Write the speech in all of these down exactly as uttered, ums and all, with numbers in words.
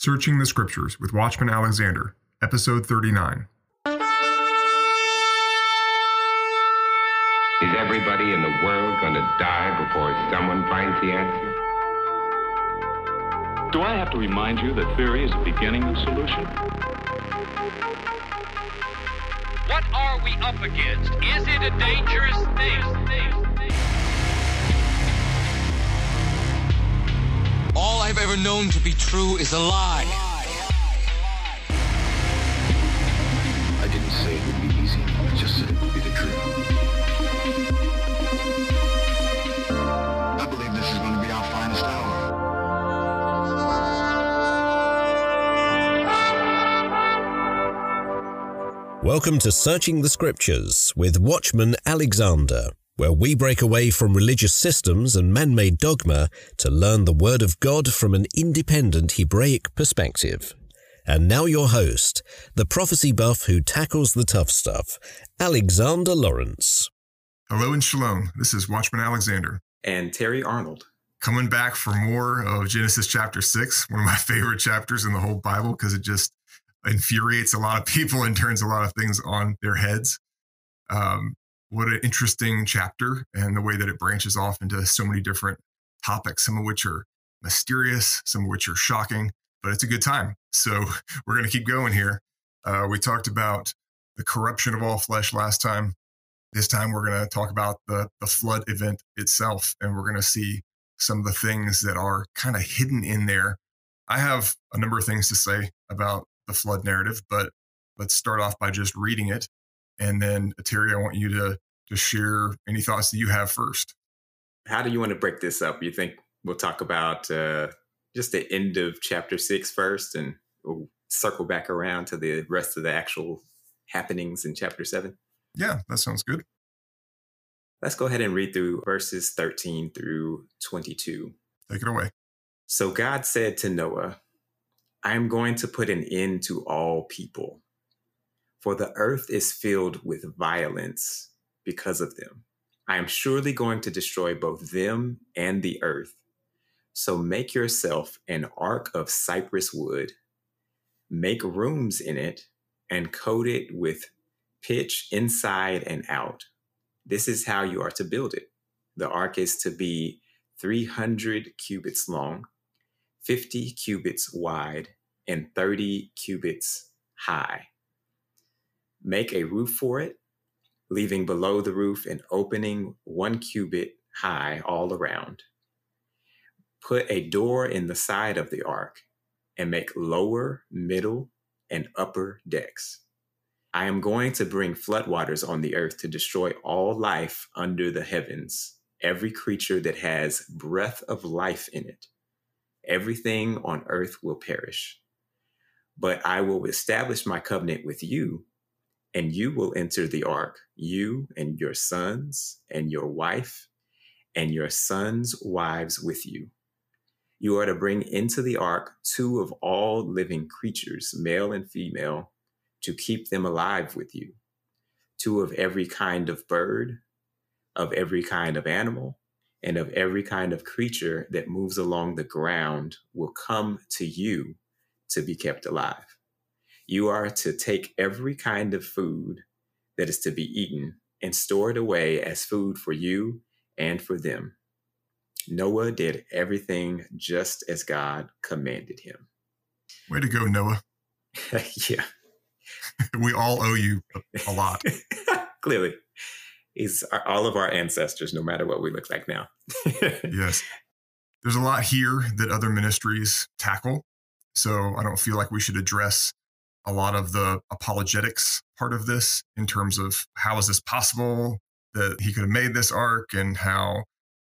Searching the Scriptures with Watchman Alexander, Episode thirty-nine. Is everybody in the world going to die before someone finds the answer? Do I have to remind you that theory is the beginning of the solution? What are we up against? Is it a dangerous thing? All I've ever known to be true is a lie. I didn't say it would be easy. I just said it would be the truth. Welcome to Searching the Scriptures with Watchman Alexander, where we break away from religious systems and man-made dogma to learn the Word of God from an independent Hebraic perspective. And now your host, the prophecy buff who tackles the tough stuff, Alexander Lawrence. Hello and shalom. This is Watchman Alexander. And Terry Arnold. Coming back for more of Genesis chapter six, one of my favorite chapters in the whole Bible because it just infuriates a lot of people and turns a lot of things on their heads. Um, what an interesting chapter, and the way that it branches off into so many different topics, some of which are mysterious, some of which are shocking, but it's a good time. So we're going to keep going here. Uh, we talked about the corruption of all flesh last time. This time we're going to talk about the, the flood event itself, and we're going to see some of the things that are kind of hidden in there. I have a number of things to say about the flood narrative, but let's start off by just reading it. And then, Terry, I want you to, to share any thoughts that you have first. How do you want to break this up? You think we'll talk about uh, just the end of chapter six first, and we'll circle back around to the rest of the actual happenings in chapter seven? Yeah, that sounds good. Let's go ahead and read through verses thirteen through twenty-two. Take it away. So God said to Noah, I am going to put an end to all people, for the earth is filled with violence because of them. I am surely going to destroy both them and the earth. So make yourself an ark of cypress wood, make rooms in it, and coat it with pitch inside and out. This is how you are to build it. The ark is to be three hundred cubits long, fifty cubits wide, and thirty cubits high. Make a roof for it, leaving below the roof an opening one cubit high all around. Put a door in the side of the ark and make lower, middle, and upper decks. I am going to bring floodwaters on the earth to destroy all life under the heavens, every creature that has breath of life in it. Everything on earth will perish. But I will establish my covenant with you, and you will enter the ark, you and your sons and your wife and your sons' wives with you. You are to bring into the ark two of all living creatures, male and female, to keep them alive with you, two of every kind of bird, of every kind of animal, and of every kind of creature that moves along the ground will come to you to be kept alive. You are to take every kind of food that is to be eaten and store it away as food for you and for them. Noah did everything just as God commanded him. Way to go, Noah. Yeah. We all owe you a lot. Clearly. Is all of our ancestors, no matter what we look like now. Yes. There's a lot here that other ministries tackle. So I don't feel like we should address a lot of the apologetics part of this in terms of how is this possible that he could have made this ark, and how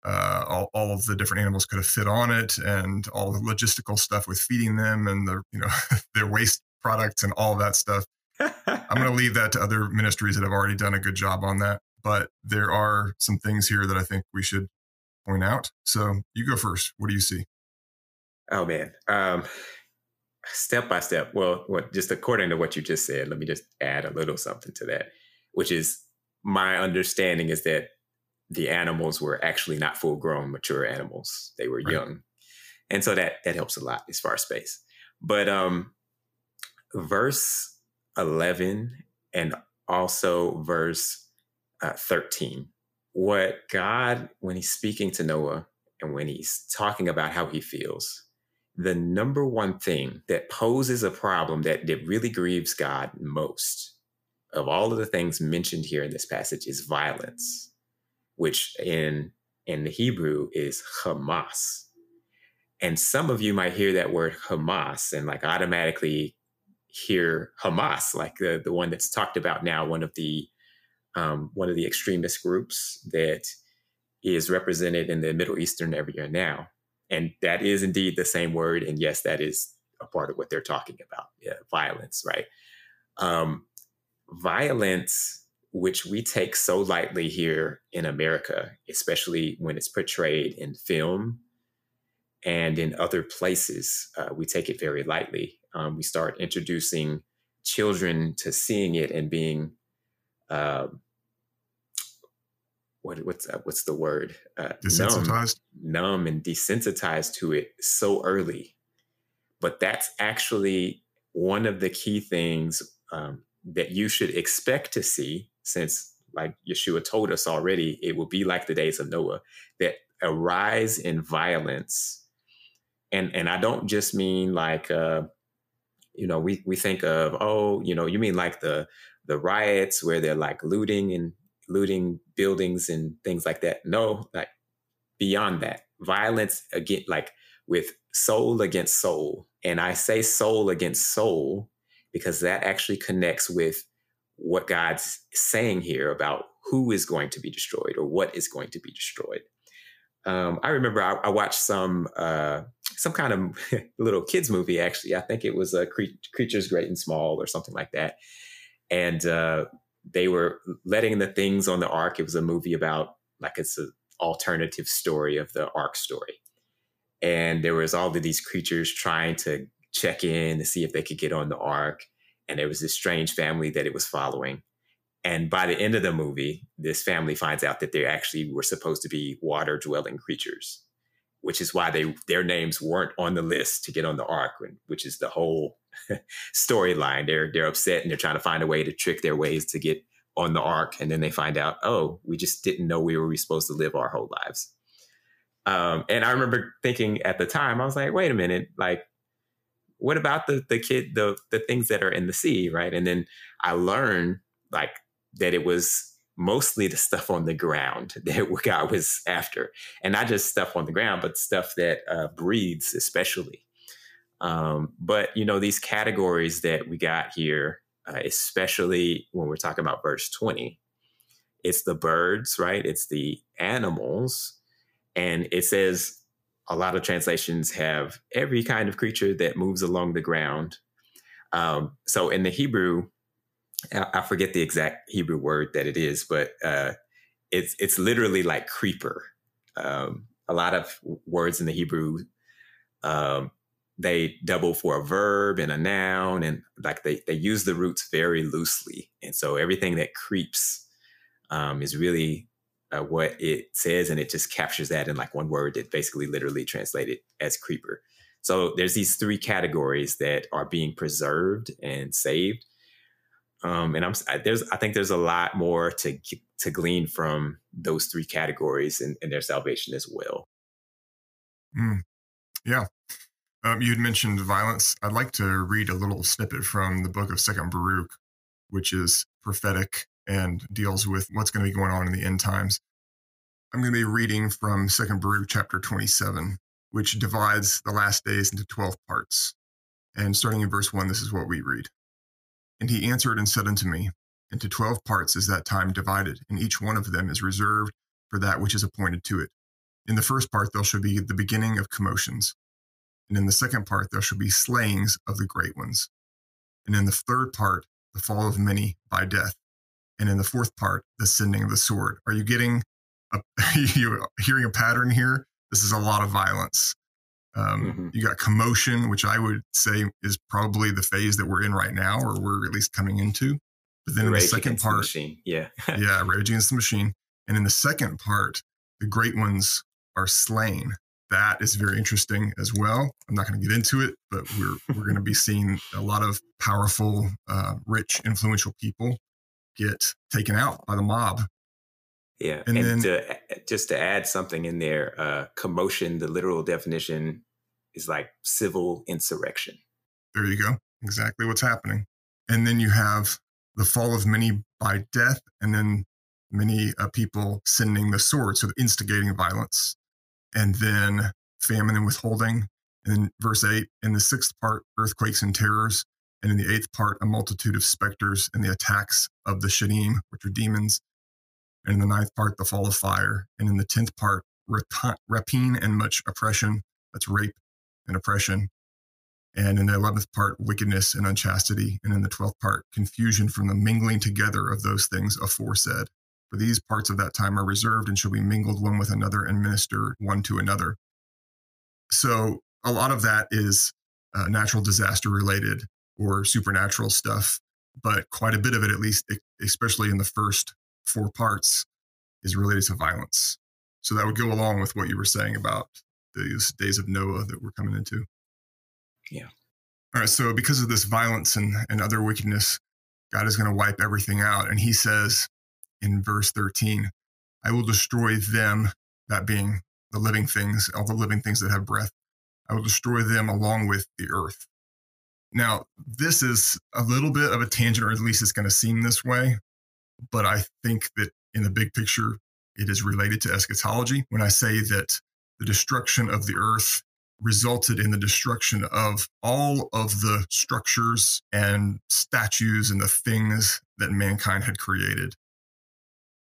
uh, all, all of the different animals could have fit on it, and all the logistical stuff with feeding them and the, you know, their waste products and all that stuff. I'm going to leave that to other ministries that have already done a good job on that. But there are some things here that I think we should point out. So you go first. What do you see? Oh, man. Um, step by step. Well, what, just according to what you just said, let me just add a little something to that, which is my understanding is that the animals were actually not full grown, mature animals. They were right. Young. And so that that helps a lot as far as space. But um, verse eleven and also verse uh, thirteen, what God, when he's speaking to Noah and when he's talking about how he feels, the number one thing that poses a problem that, that really grieves God most of all of the things mentioned here in this passage is violence, which in in the Hebrew is Hamas. And some of you might hear that word Hamas and like automatically hear Hamas, like the, the one that's talked about now, one of the um, one of the extremist groups that is represented in the Middle Eastern area now. And that is indeed the same word. And yes, that is a part of what they're talking about, yeah, violence, right? Um, violence, which we take so lightly here in America, especially when it's portrayed in film and in other places, uh, we take it very lightly. Um, we start introducing children to seeing it and being, uh, what, what's uh, what's the word? Uh, desensitized. Numb, numb and desensitized to it so early. But that's actually one of the key things um, that you should expect to see, since like Yeshua told us already, it will be like the days of Noah, that a rise in violence. And and I don't just mean like, uh, you know, we, we think of, oh, you know, you mean like the the riots where they're like looting and looting buildings and things like that. No, like beyond that, violence again, like with soul against soul. And I say soul against soul because that actually connects with what God's saying here about who is going to be destroyed or what is going to be destroyed. Um, I remember I, I watched some uh, some kind of little kids movie, actually. I think it was uh, Cre- Creatures Great and Small or something like that. And uh, they were letting the things on the ark. It was a movie about, like, it's an alternative story of the ark story. And there was all of these creatures trying to check in to see if they could get on the ark. And there was this strange family that it was following. And by the end of the movie, this family finds out that they actually were supposed to be water-dwelling creatures, which is why they their names weren't on the list to get on the ark, which is the whole storyline. They're they're upset and they're trying to find a way to trick their ways to get on the ark. And then they find out, oh, we just didn't know we were supposed to live our whole lives. Um, and I remember thinking at the time, I was like, wait a minute, like, what about the the kid, the the things that are in the sea, right? And then I learned, like, that it was mostly the stuff on the ground that God was after. And not just stuff on the ground, but stuff that uh, breathes especially. Um, but, you know, these categories that we got here, uh, especially when we're talking about verse twenty, it's the birds, right? It's the animals. And it says a lot of translations have every kind of creature that moves along the ground. Um, so in the Hebrew, I forget the exact Hebrew word that it is, but uh, it's it's literally like creeper. Um, a lot of words in the Hebrew, um, they double for a verb and a noun, and like they they use the roots very loosely. And so everything that creeps um, is really uh, what it says, and it just captures that in like one word that basically literally translated as creeper. So there's these three categories that are being preserved and saved. Um, and I'm there's I think there's a lot more to to glean from those three categories and, and their salvation as well. Mm, yeah, um, you'd mentioned violence. I'd like to read a little snippet from the book of second Baruch, which is prophetic and deals with what's going to be going on in the end times. I'm going to be reading from second Baruch chapter twenty-seven, which divides the last days into twelve parts. And starting in verse one, this is what we read. And he answered and said unto me, Into twelve parts is that time divided, and each one of them is reserved for that which is appointed to it. In the first part there shall be the beginning of commotions, and in the second part there shall be slayings of the great ones, and in the third part the fall of many by death, and in the fourth part the sending of the sword. Are you getting, a, are you hearing a pattern here? This is a lot of violence. Um, mm-hmm. You got commotion, which I would say is probably the phase that we're in right now, or we're at least coming into. But then the in the second part, the yeah, yeah, rage against the machine. And in the second part, the great ones are slain. that is very interesting as well. I'm not going to get into it, but we're we're going to be seeing a lot of powerful, uh, rich, influential people get taken out by the mob. Yeah, and, and then, to, just to add something in there, uh, commotion, the literal definition is like civil insurrection. There you go. Exactly what's happening. And then you have the fall of many by death, and then many uh, people sending the sword, so instigating violence, and then famine and withholding. And then verse eight, in the sixth part, earthquakes and terrors. And in the eighth part, a multitude of specters and the attacks of the Shadim, which are demons. And in the ninth part, the fall of fire. And in the tenth part, rapine and much oppression. That's rape and oppression. And in the eleventh part, wickedness and unchastity. And in the twelfth part, confusion from the mingling together of those things aforesaid. For these parts of that time are reserved and shall be mingled one with another and minister one to another. So a lot of that is uh, natural disaster related or supernatural stuff, but quite a bit of it, at least, especially in the first four parts, is related to violence. So that would go along with what you were saying about these days of Noah that we're coming into. Yeah. All right. So because of this violence and, and other wickedness, God is going to wipe everything out. And he says in verse thirteen, I will destroy them, that being the living things, all the living things that have breath. I will destroy them along with the earth. Now, this is a little bit of a tangent, or at least it's going to seem this way. But I think that in the big picture, it is related to eschatology. When I say that the destruction of the earth resulted in the destruction of all of the structures and statues and the things that mankind had created.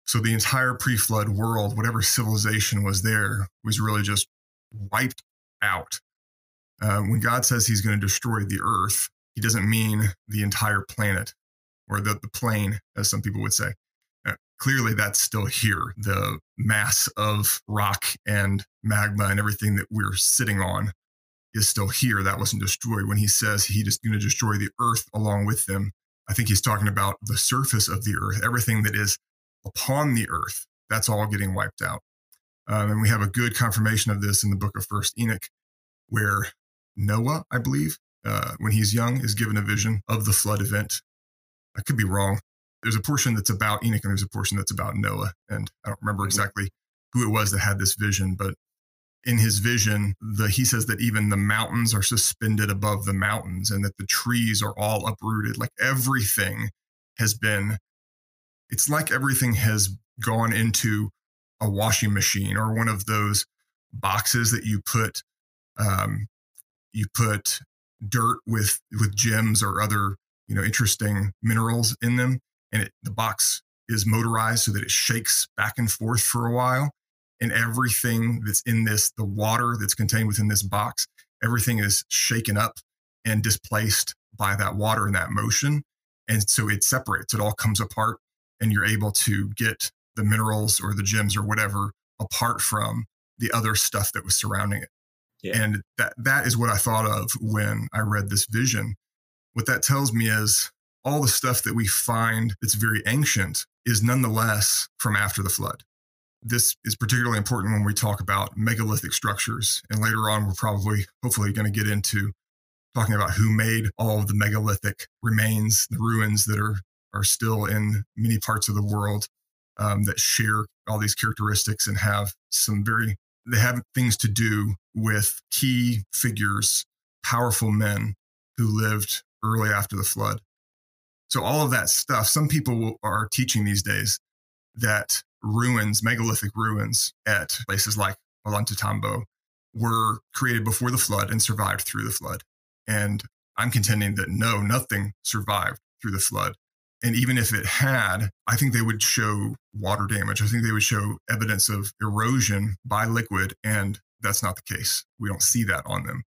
So the entire pre-flood world, whatever civilization was there, was really just wiped out. Uh, when God says he's going to destroy the earth, he doesn't mean the entire planet or the, the plane, as some people would say. Uh, clearly, that's still here. The mass of rock and magma and everything that we're sitting on is still here. That wasn't destroyed. When he says he is going to destroy the earth along with them, I think he's talking about the surface of the earth, everything that is upon the earth. That's all getting wiped out. Um, and we have a good confirmation of this in the book of First Enoch, where Noah, I believe, uh, when he's young, is given a vision of the flood event. I could be wrong. There's a portion that's about Enoch and there's a portion that's about Noah. And I don't remember exactly who it was that had this vision, but in his vision, the, he says that even the mountains are suspended above the mountains and that the trees are all uprooted. Like everything has been, it's like everything has gone into a washing machine or one of those boxes that you put, um, you put dirt with, with gems or other, you know, interesting minerals in them. And it, the box is motorized so that it shakes back and forth for a while. And everything that's in this, the water that's contained within this box, everything is shaken up and displaced by that water and that motion. And so it separates, it all comes apart, and you're able to get the minerals or the gems or whatever apart from the other stuff that was surrounding it. Yeah. And that that is what I thought of when I read this vision. What that tells me is all the stuff that we find that's very ancient is nonetheless from after the flood. This is particularly important when we talk about megalithic structures. And later on, we're probably, hopefully, going to get into talking about who made all of the megalithic remains, the ruins that are, are still in many parts of the world um, that share all these characteristics and have some very, they have things to do with key figures, powerful men who lived early after the flood. So all of that stuff, some people are teaching these days that ruins, megalithic ruins at places like Ollantaytambo were created before the flood and survived through the flood. And I'm contending that no, nothing survived through the flood. And even if it had, I think they would show water damage. I think they would show evidence of erosion by liquid. And that's not the case. We don't see that on them.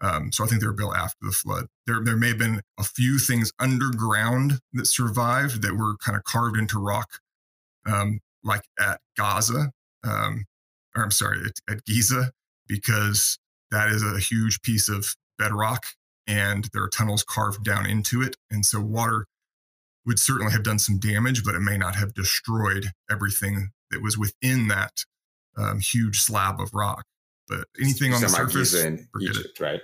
Um, so I think they were built after the flood. There, there may have been a few things underground that survived that were kind of carved into rock, um, like at Gaza, um, or I'm sorry, at, at Giza, because that is a huge piece of bedrock and there are tunnels carved down into it. And so water would certainly have done some damage, but it may not have destroyed everything that was within that um, huge slab of rock. but anything on the surface, forget it. Right?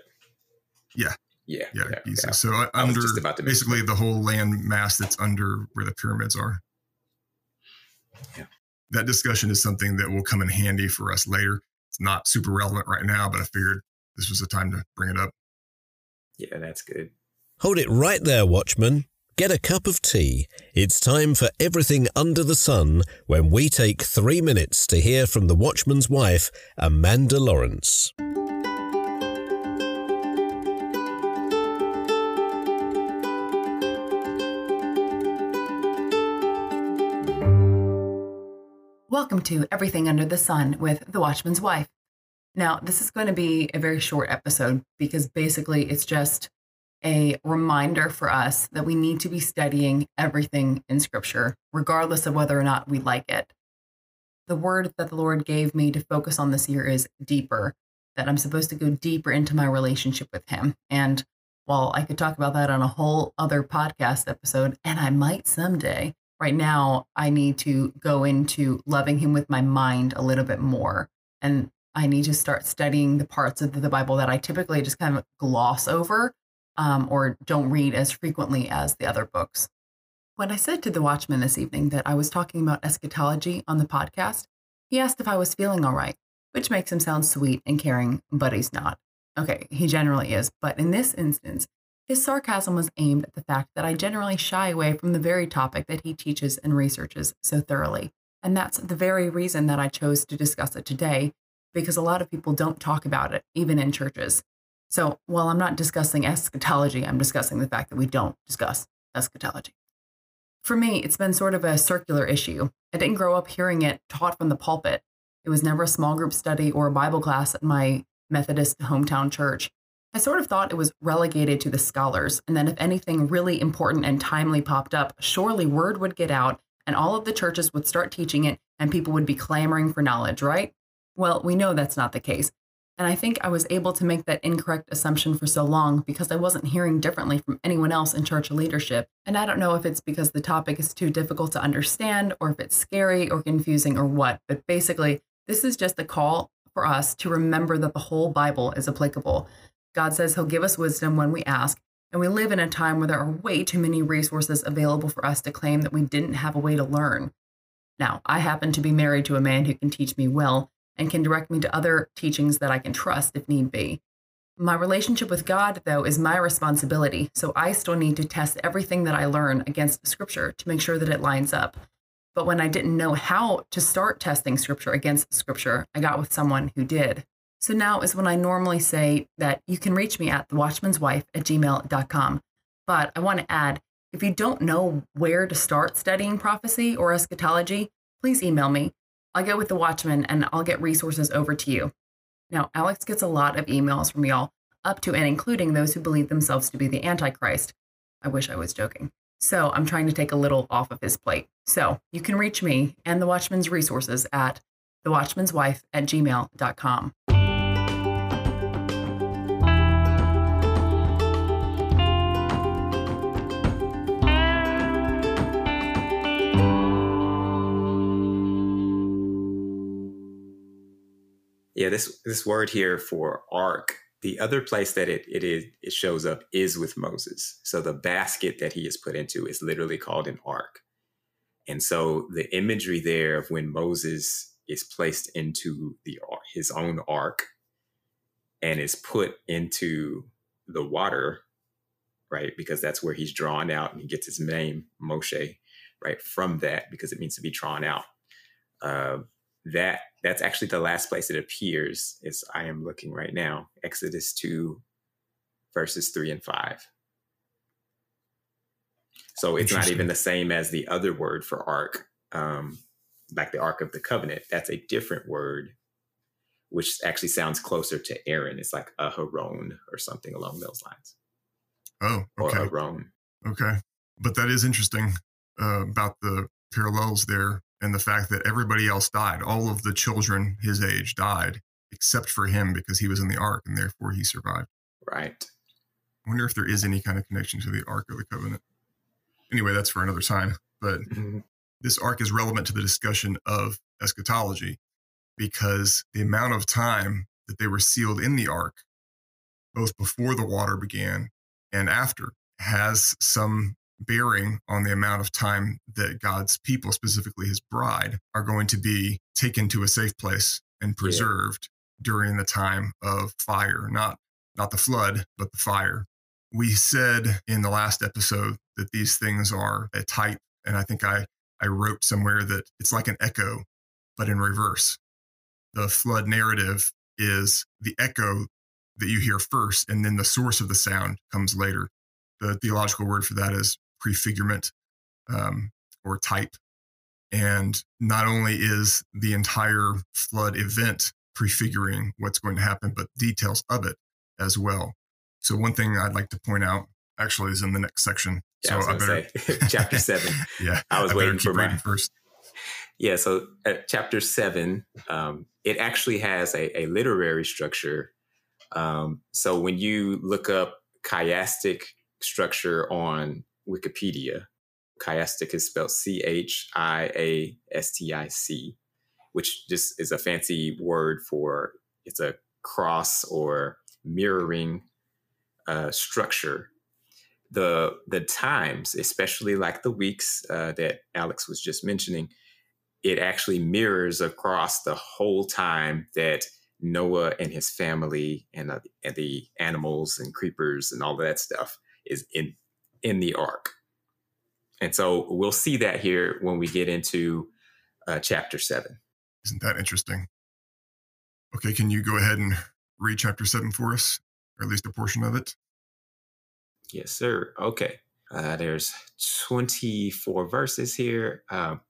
Yeah. Yeah. Yeah. yeah, Giza. yeah. So I under basically the whole land mass that's under where the pyramids are. Yeah. That discussion is something that will come in handy for us later. It's not super relevant right now, but I figured this was the time to bring it up. Yeah, that's good. Hold it right there, Watchman. Get a cup of tea. It's time for Everything Under the Sun, when we take three minutes to hear from the Watchman's wife, Amanda Lawrence. Welcome to Everything Under the Sun with the Watchman's wife. Now, this is going to be a very short episode because basically it's just a reminder for us that we need to be studying everything in Scripture, regardless of whether or not we like it. The word that the Lord gave me to focus on this year is deeper, that I'm supposed to go deeper into my relationship with Him. And while I could talk about that on a whole other podcast episode, and I might someday, right now, I need to go into loving Him with my mind a little bit more. And I need to start studying the parts of the Bible that I typically just kind of gloss over um, or don't read as frequently as the other books. When I said to the Watchman this evening that I was talking about eschatology on the podcast, he asked if I was feeling all right, which makes him sound sweet and caring, but he's not. Okay, he generally is. But in this instance, his sarcasm was aimed at the fact that I generally shy away from the very topic that he teaches and researches so thoroughly. And that's the very reason that I chose to discuss it today, because a lot of people don't talk about it, even in churches. So while I'm not discussing eschatology, I'm discussing the fact that we don't discuss eschatology. For me, it's been sort of a circular issue. I didn't grow up hearing it taught from the pulpit. It was never a small group study or a Bible class at my Methodist hometown church. I sort of thought it was relegated to the scholars, and then if anything really important and timely popped up, surely word would get out and all of the churches would start teaching it and people would be clamoring for knowledge, right? Well, we know that's not the case. And I think I was able to make that incorrect assumption for so long because I wasn't hearing differently from anyone else in church leadership. And I don't know if it's because the topic is too difficult to understand or if it's scary or confusing or what, but basically this is just a call for us to remember that the whole Bible is applicable. God says He'll give us wisdom when we ask, and we live in a time where there are way too many resources available for us to claim that we didn't have a way to learn. Now, I happen to be married to a man who can teach me well, and can direct me to other teachings that I can trust if need be. My relationship with God, though, is my responsibility, so I still need to test everything that I learn against Scripture to make sure that it lines up. But when I didn't know how to start testing Scripture against Scripture, I got with someone who did. So now is when I normally say that you can reach me at the watchman's wife at gmail dot com. But I want to add, if you don't know where to start studying prophecy or eschatology, please email me. I'll go with the Watchman and I'll get resources over to you. Now, Alex gets a lot of emails from y'all, up to and including those who believe themselves to be the Antichrist. I wish I was joking. So I'm trying to take a little off of his plate. So you can reach me and the Watchman's resources at the watchman's wife at gmail dot com. Yeah, this this word here for ark, the other place that it it is it shows up is with Moses. So the basket that he is put into is literally called an ark. And so the imagery there of when Moses is placed into the his own ark and is put into the water, right? Because that's where he's drawn out and he gets his name, Moshe, right? From that, because it means to be drawn out. Uh, that That's actually the last place it appears, is I am looking right now, Exodus two, verses three and five. So it's not even the same as the other word for ark, um, like the Ark of the Covenant. That's a different word, which actually sounds closer to Aaron. It's like Aharon or something along those lines. Oh, okay. Or Aharon. Okay. But that is interesting uh, about the parallels there. And the fact that everybody else died, all of the children his age died, except for him because he was in the ark and therefore he survived. Right. I wonder if there is any kind of connection to the Ark of the Covenant. Anyway, that's for another time. But mm-hmm. This ark is relevant to the discussion of eschatology because the amount of time that they were sealed in the ark, both before the water began and after, has some bearing on the amount of time that God's people, specifically his bride, are going to be taken to a safe place and preserved yeah. during the time of fire, not not the flood, but the fire. We said in the last episode that these things are a type, and I think I, I wrote somewhere that it's like an echo, but in reverse. The flood narrative is the echo that you hear first, and then the source of the sound comes later. The theological word for that is prefigurement um, or type. And not only is the entire flood event prefiguring what's going to happen, but details of it as well. So one thing I'd like to point out actually is in the next section. Yeah, so I, I better say, chapter seven. yeah, I was I waiting for my first. Yeah, so at chapter seven, um, it actually has a, a literary structure. Um, so when you look up chiastic structure on Wikipedia, chiastic is spelled C H I A S T I C, which just is a fancy word for, it's a cross or mirroring uh, structure. The the times, especially like the weeks uh, that Alex was just mentioning, it actually mirrors across the whole time that Noah and his family and, uh, and the animals and creepers and all of that stuff is in in the ark. And so we'll see that here when we get into uh, chapter seven. Isn't that interesting? Okay, can you go ahead and read chapter seven for us, or at least a portion of it? Yes, sir. Okay. Uh, there's twenty-four verses here. Um,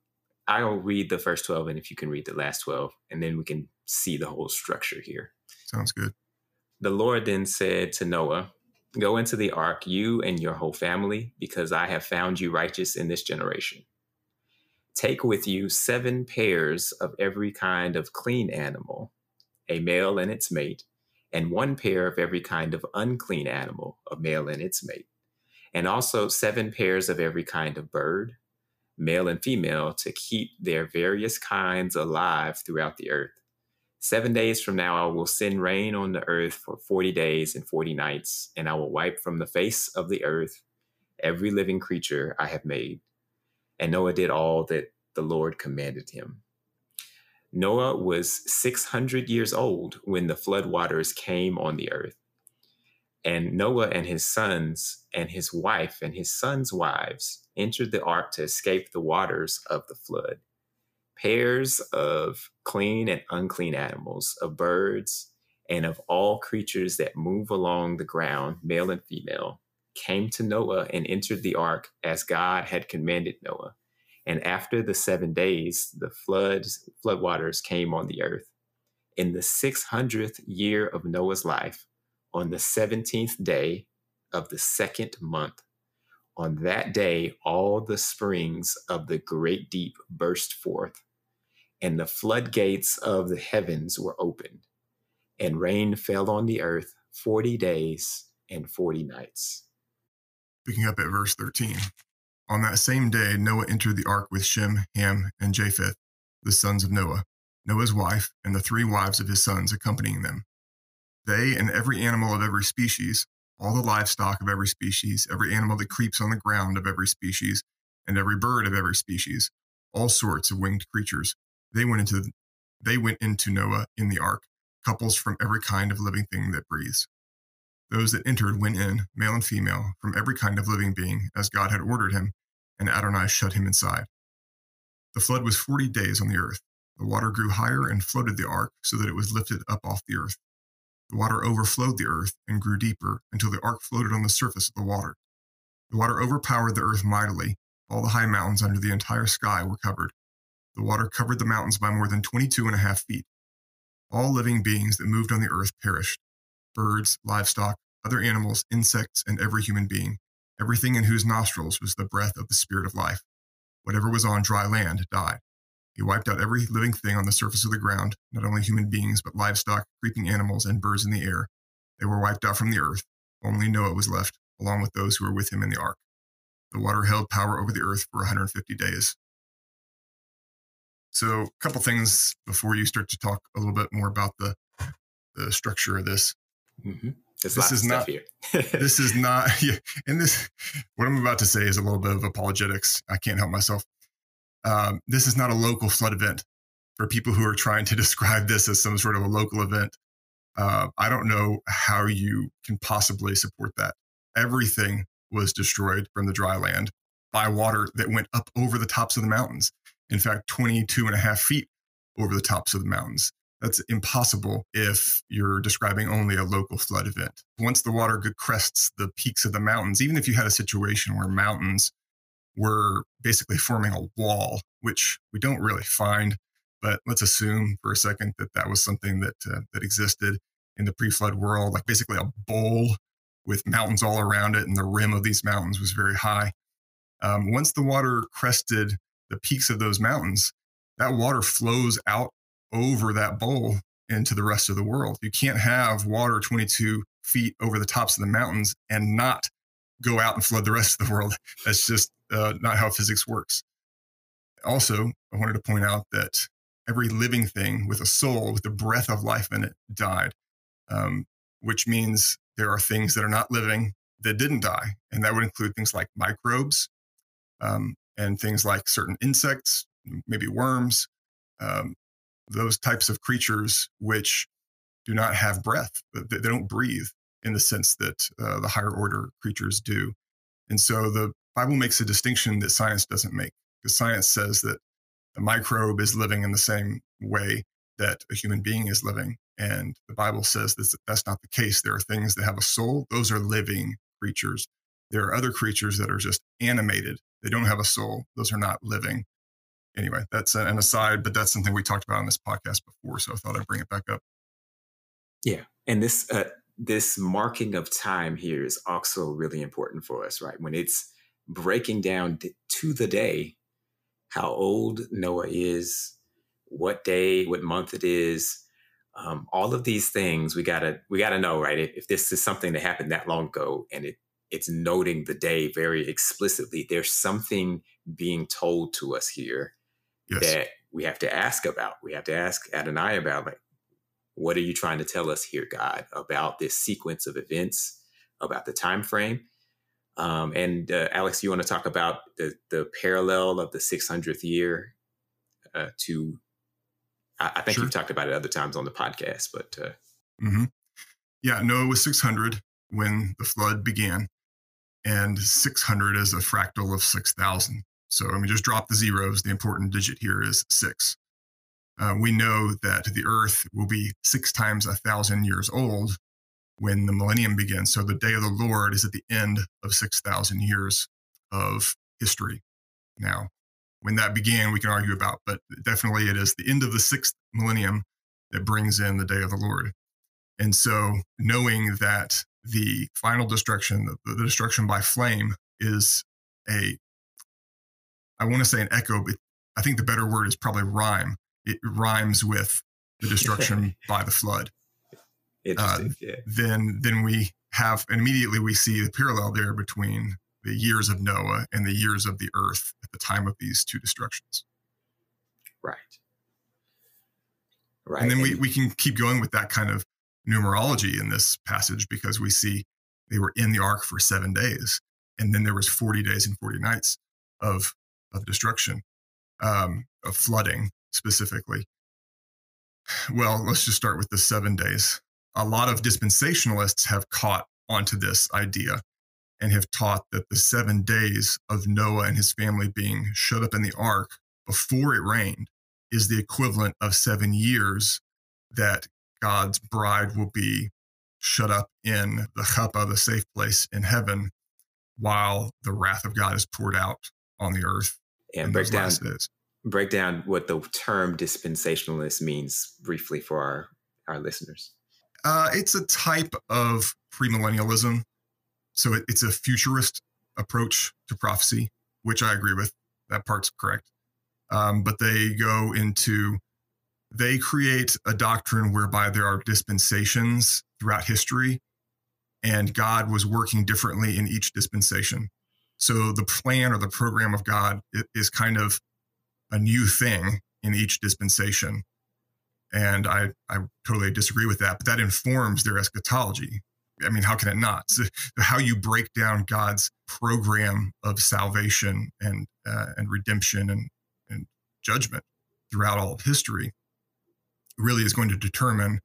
I'll read the first twelve, and if you can read the last twelve, and then we can see the whole structure here. Sounds good. The Lord then said to Noah, "Go into the ark, you and your whole family, because I have found you righteous in this generation. Take with you seven pairs of every kind of clean animal, a male and its mate, and one pair of every kind of unclean animal, a male and its mate, and also seven pairs of every kind of bird, male and female, to keep their various kinds alive throughout the earth. Seven days from now, I will send rain on the earth for forty days and forty nights, and I will wipe from the face of the earth every living creature I have made." And Noah did all that the Lord commanded him. Noah was six hundred years old when the flood waters came on the earth. And Noah and his sons and his wife and his sons' wives entered the ark to escape the waters of the flood. Pairs of clean and unclean animals, of birds, and of all creatures that move along the ground, male and female, came to Noah and entered the ark as God had commanded Noah. And after the seven days, the floods, floodwaters came on the earth. In the six hundredth year of Noah's life, on the seventeenth day of the second month, on that day, all the springs of the great deep burst forth, and the floodgates of the heavens were opened, and rain fell on the earth forty days and forty nights. Picking up at verse thirteen. On that same day, Noah entered the ark with Shem, Ham, and Japheth, the sons of Noah, Noah's wife, and the three wives of his sons accompanying them. They and every animal of every species, all the livestock of every species, every animal that creeps on the ground of every species, and every bird of every species, all sorts of winged creatures. They went into, they went into Noah in the ark, couples from every kind of living thing that breathes. Those that entered went in, male and female, from every kind of living being, as God had ordered him, and Adonai shut him inside. The flood was forty days on the earth. The water grew higher and floated the ark so that it was lifted up off the earth. The water overflowed the earth and grew deeper until the ark floated on the surface of the water. The water overpowered the earth mightily. All the high mountains under the entire sky were covered. The water covered the mountains by more than twenty-two and a half feet. All living beings that moved on the earth perished. Birds, livestock, other animals, insects, and every human being, everything in whose nostrils was the breath of the spirit of life. Whatever was on dry land died. He wiped out every living thing on the surface of the ground, not only human beings, but livestock, creeping animals, and birds in the air. They were wiped out from the earth. Only Noah was left, along with those who were with him in the ark. The water held power over the earth for one hundred fifty days. So a couple things before you start to talk a little bit more about the the structure of this. Mm-hmm. This is not, here. This is not, yeah, and this, what I'm about to say is a little bit of apologetics. I can't help myself. Um, this is not a local flood event for people who are trying to describe this as some sort of a local event. Uh, I don't know how you can possibly support that. Everything was destroyed from the dry land by water that went up over the tops of the mountains. In fact, twenty-two and a half feet over the tops of the mountains. That's impossible if you're describing only a local flood event. Once the water crests the peaks of the mountains, even if you had a situation where mountains were basically forming a wall, which we don't really find, but let's assume for a second that that was something that uh, that existed in the pre-flood world, like basically a bowl with mountains all around it, and the rim of these mountains was very high. Um, once the water crested the peaks of those mountains, that water flows out over that bowl into the rest of the world. You can't have water twenty-two feet over the tops of the mountains and not go out and flood the rest of the world. That's just uh, not how physics works. Also, I wanted to point out that every living thing with a soul, with the breath of life in it, died, um, which means there are things that are not living that didn't die. And that would include things like microbes um, and things like certain insects, maybe worms, um, those types of creatures which do not have breath. They don't breathe in the sense that uh, the higher order creatures do. And so the Bible makes a distinction that science doesn't make, because science says that the microbe is living in the same way that a human being is living. And the Bible says that that's not the case. There are things that have a soul. Those are living creatures. There are other creatures that are just animated. They don't have a soul. Those are not living. Anyway, that's an aside, but that's something we talked about on this podcast before, so I thought I'd bring it back up. Yeah, and this uh, this marking of time here is also really important for us, right? When it's breaking down to the day how old Noah is, what day, what month it is, um, all of these things we gotta we gotta know, right? If, if this is something that happened that long ago, and it it's noting the day very explicitly, there's something being told to us here. Yes. That we have to ask about. We have to ask Adonai about, like, what are you trying to tell us here, God, about this sequence of events, about the time frame? Um, and uh, Alex, you want to talk about the the parallel of the six hundredth year uh, to, I, I think sure. You've talked about it other times on the podcast, but. Uh, mm-hmm. Yeah, Noah was six hundred when the flood began, and six hundred is a fractal of six thousand. So, I mean, just drop the zeros. The important digit here is six. Uh, we know that the earth will be six times a thousand years old when the millennium begins. So the day of the Lord is at the end of six thousand years of history. Now, when that began, we can argue about, but definitely it is the end of the sixth millennium that brings in the day of the Lord. And so knowing that the final destruction, the, the destruction by flame, is a, I want to say an echo, but I think the better word is probably rhyme. It rhymes with the destruction by the flood. Interesting. Uh, yeah. Then, then we have, and immediately we see the parallel there between the years of Noah and the years of the earth at the time of these two destructions. Right. Right. And then and we, we can keep going with that kind of numerology in this passage, because we see they were in the ark for seven days. And then there was forty days and forty nights of, of destruction, um, of flooding specifically. Well, let's just start with the seven days. A lot of dispensationalists have caught onto this idea and have taught that the seven days of Noah and his family being shut up in the ark before it rained is the equivalent of seven years that God's bride will be shut up in the chuppah, the safe place in heaven, while the wrath of God is poured out on the earth. And break down, break down what the term dispensationalist means briefly for our, our listeners. Uh, it's a type of premillennialism. So it, it's a futurist approach to prophecy, which I agree with. That part's correct. Um, but they go into... They create a doctrine whereby there are dispensations throughout history, and God was working differently in each dispensation. So the plan or the program of God is kind of a new thing in each dispensation. And I, I totally disagree with that, but that informs their eschatology. I mean, how can it not? So how you break down God's program of salvation and uh, and redemption and, and judgment throughout all of history really is going to determine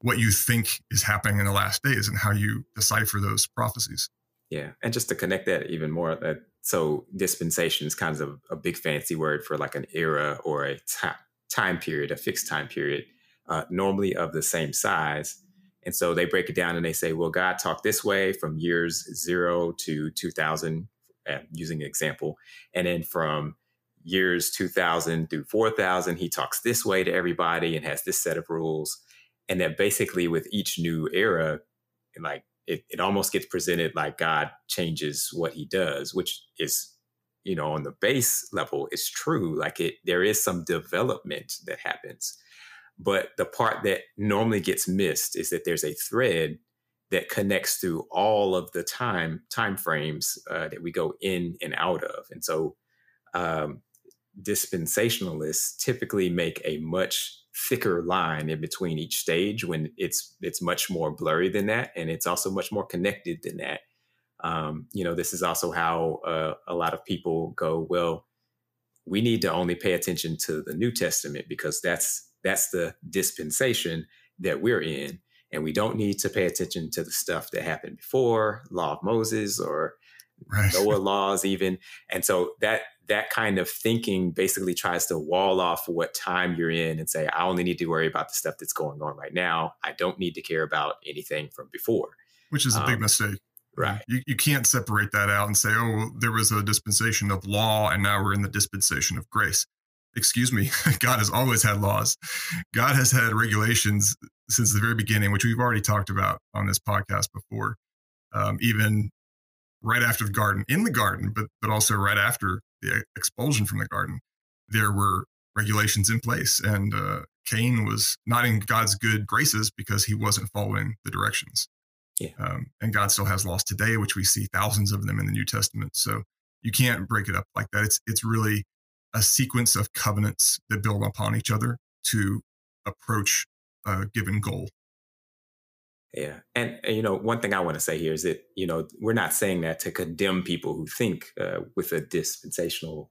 what you think is happening in the last days and how you decipher those prophecies. Yeah. And just to connect that even more, that so dispensation is kind of a, a big fancy word for like an era or a time, time period, a fixed time period, uh, normally of the same size. And so they break it down and they say, well, God talked this way from years zero to two thousand, uh, using an example. And then from years two thousand through four thousand, he talks this way to everybody and has this set of rules. And that basically with each new era, like it, it almost gets presented like God changes what he does, which is, you know, on the base level, it's true. Like it, there is some development that happens. But the part that normally gets missed is that there's a thread that connects through all of the time time frames uh, that we go in and out of. And so um, dispensationalists typically make a much thicker line in between each stage when it's it's much more blurry than that. And it's also much more connected than that. Um, you know, this is also how uh, a lot of people go, well, we need to only pay attention to the New Testament because that's That's the dispensation that we're in. And we don't need to pay attention to the stuff that happened before, law of Moses or right. Noah laws even. And so that that kind of thinking basically tries to wall off what time you're in and say, I only need to worry about the stuff that's going on right now. I don't need to care about anything from before. Which is a um, big mistake. Right. You, you can't separate that out and say, oh, well, there was a dispensation of law and now we're in the dispensation of grace. Excuse me, God has always had laws. God has had regulations since the very beginning, which we've already talked about on this podcast before, um, even right after the garden, in the garden, but but also right after the expulsion from the garden, there were regulations in place. And uh, Cain was not in God's good graces because he wasn't following the directions. Yeah. Um, and God still has laws today, which we see thousands of them in the New Testament. So you can't break it up like that. It's it's really a sequence of covenants that build upon each other to approach a given goal. Yeah. And, and you know, one thing I want to say here is that, you know, we're not saying that to condemn people who think uh, with a dispensational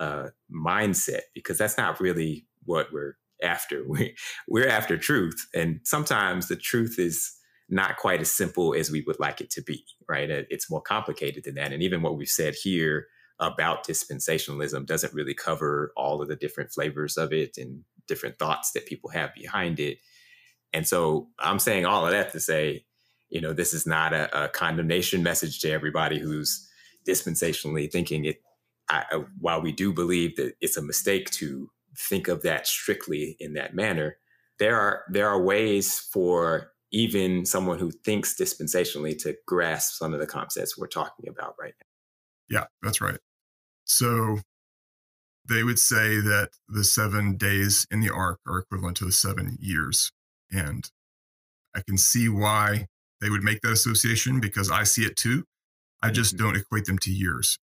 uh, mindset, because that's not really what we're after. We, we're after truth. And sometimes the truth is not quite as simple as we would like it to be, right? It's more complicated than that. And even what we've said here about dispensationalism doesn't really cover all of the different flavors of it and different thoughts that people have behind it. And so I'm saying all of that to say, you know, this is not a, a condemnation message to everybody who's dispensationally thinking it. I, I, while we do believe that it's a mistake to think of that strictly in that manner, there are, there are ways for even someone who thinks dispensationally to grasp some of the concepts we're talking about right now. Yeah, that's right. So they would say that the seven days in the ark are equivalent to the seven years. And I can see why they would make that association because I see it too. I just mm-hmm. don't equate them to years.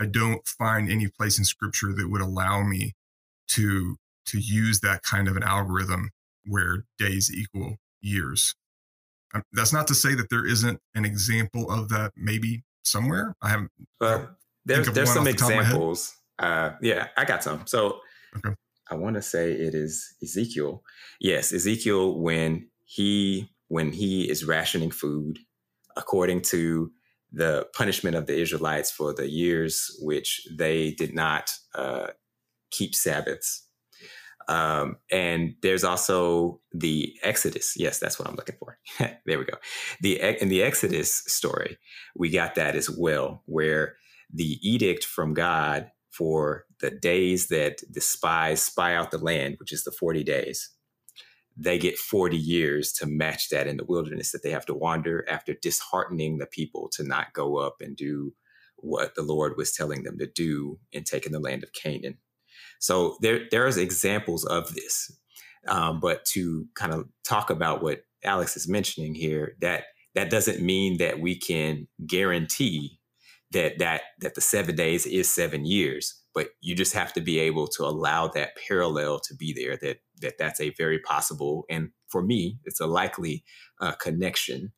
I don't find any place in scripture that would allow me to, to use that kind of an algorithm where days equal years. That's not to say that there isn't an example of that maybe somewhere. I haven't. Well, uh, there's there's some examples. Uh, yeah, I got some. So okay. I want to say it is Ezekiel. Yes, Ezekiel, when he when he is rationing food according to the punishment of the Israelites for the years which they did not uh, keep Sabbaths. Um, and there's also the Exodus. Yes, that's what I'm looking for. There we go. The in the Exodus story, we got that as well, where the edict from God for the days that the spies spy out the land, which is the forty days, they get forty years to match that in the wilderness that they have to wander after disheartening the people to not go up and do what the Lord was telling them to do in taking the land of Canaan. So there, there is examples of this, um, but to kind of talk about what Alex is mentioning here, that that doesn't mean that we can guarantee that that that the seven days is seven years. but you just have to be able to allow that parallel to be there, that that that's a very possible, and for me, it's a likely uh, connection.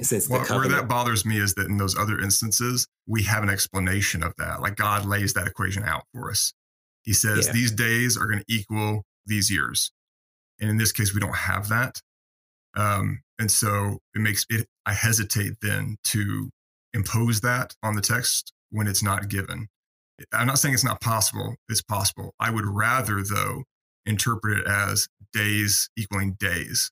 Since well, the covenant, where that bothers me is that in those other instances, we have an explanation of that. Like God lays that equation out for us. He says, yeah. these days are going to equal these years. And in this case, we don't have that. Um, and so it makes it, I hesitate then to impose that on the text when it's not given. I'm not saying it's not possible. It's possible. I would rather, though, interpret it as days equaling days,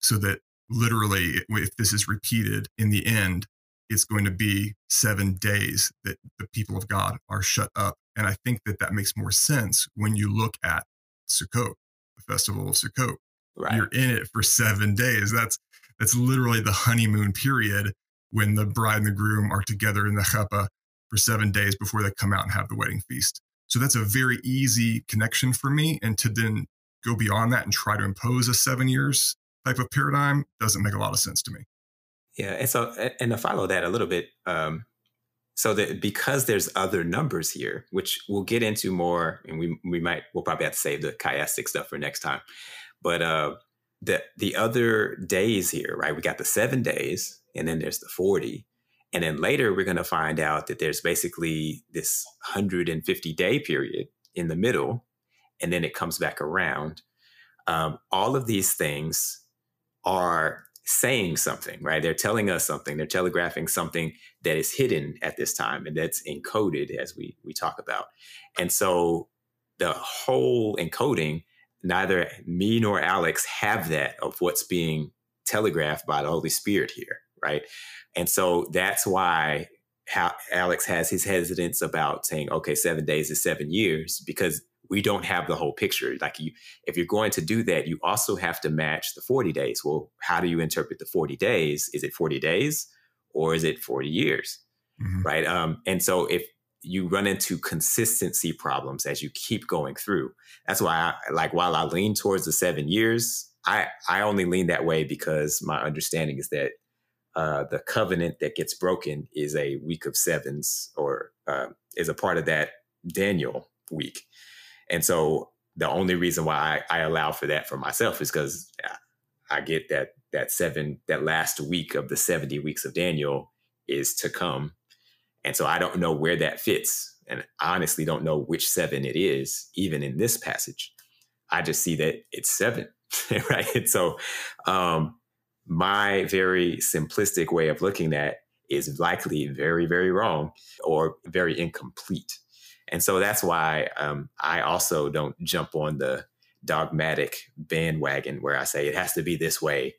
so that literally, if this is repeated in the end, it's going to be seven days that the people of God are shut up. And I think that that makes more sense when you look at Sukkot, the festival of Sukkot. Right. You're in it for seven days. That's that's literally the honeymoon period when the bride and the groom are together in the chuppah for seven days before they come out and have the wedding feast. So that's a very easy connection for me. And to then go beyond that and try to impose a seven years type of paradigm doesn't make a lot of sense to me. Yeah. And so, and to follow that a little bit, um, so that because there's other numbers here, which we'll get into more, and we we might, we'll probably have to save the chiastic stuff for next time. But uh, the the other days here, right? We got the seven days, and then there's the forty. And then later we're going to find out that there's basically this one hundred fifty day period in the middle, and then it comes back around. Um, all of these things are saying something, right? They're telling us something. They're telegraphing something that is hidden at this time, and that's encoded, as we we talk about. And so the whole encoding, neither me nor Alex have that of what's being telegraphed by the Holy Spirit here, right? And so that's why how Alex has his hesitance about saying, okay, seven days is seven years, because we don't have the whole picture. Like you, if you're going to do that, you also have to match the forty days. Well, how do you interpret the forty days? Is it forty days or is it forty years, mm-hmm. right? Um, and so if you run into consistency problems as you keep going through. That's why I, like, while I lean towards the seven years, I, I only lean that way because my understanding is that uh, the covenant that gets broken is a week of sevens, or uh, is a part of that Daniel week. And so the only reason why I, I allow for that for myself is because I get that, that seven, that last week of the seventy weeks of Daniel is to come. And so I don't know where that fits. And I honestly don't know which seven it is, even in this passage. I just see that it's seven, right? And so um, my very simplistic way of looking at is likely very, very wrong or very incomplete. And so that's why um, I also don't jump on the dogmatic bandwagon where I say it has to be this way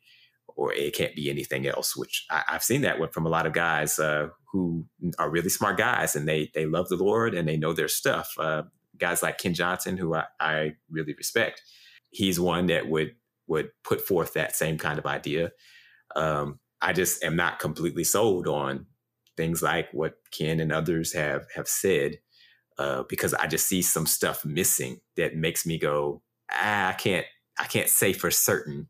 or it can't be anything else, which I, I've seen that one from a lot of guys uh, who are really smart guys, and they they love the Lord and they know their stuff. Uh, guys like Ken Johnson, who I, I really respect, he's one that would would put forth that same kind of idea. Um, I just am not completely sold on things like what Ken and others have have said, uh, because I just see some stuff missing that makes me go, ah, I can't I can't say for certain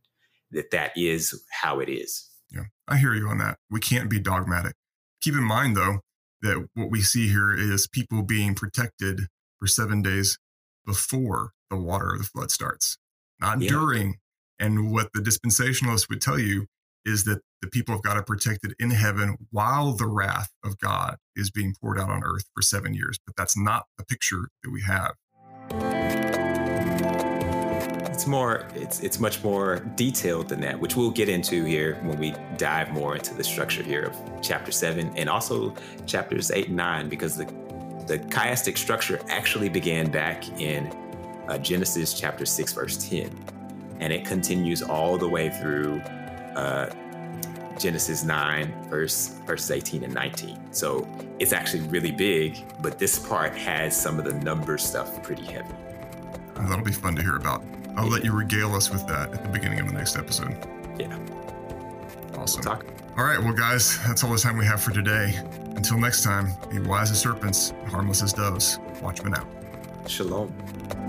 that that is how it is. Yeah, I hear you on that. We can't be dogmatic. Keep in mind, though, that what we see here is people being protected for seven days before the water of the flood starts, not yeah. during. And what the dispensationalists would tell you is that the people of God are protected in heaven while the wrath of God is being poured out on earth for seven years. But that's not the picture that we have. It's more, it's it's much more detailed than that, which we'll get into here when we dive more into the structure here of chapter seven and also chapters eight and nine, because the, the chiastic structure actually began back in uh, Genesis chapter six, verse ten, and it continues all the way through uh, Genesis nine, verse, verses eighteen and nineteen. So it's actually really big, but this part has some of the number stuff pretty heavy. Well, that'll be fun to hear about. I'll let you regale us with that at the beginning of the next episode. Yeah. Awesome. Talk. All right. Well, guys, that's all the time we have for today. Until next time, be wise as serpents, harmless as doves. Watchmen out. Shalom.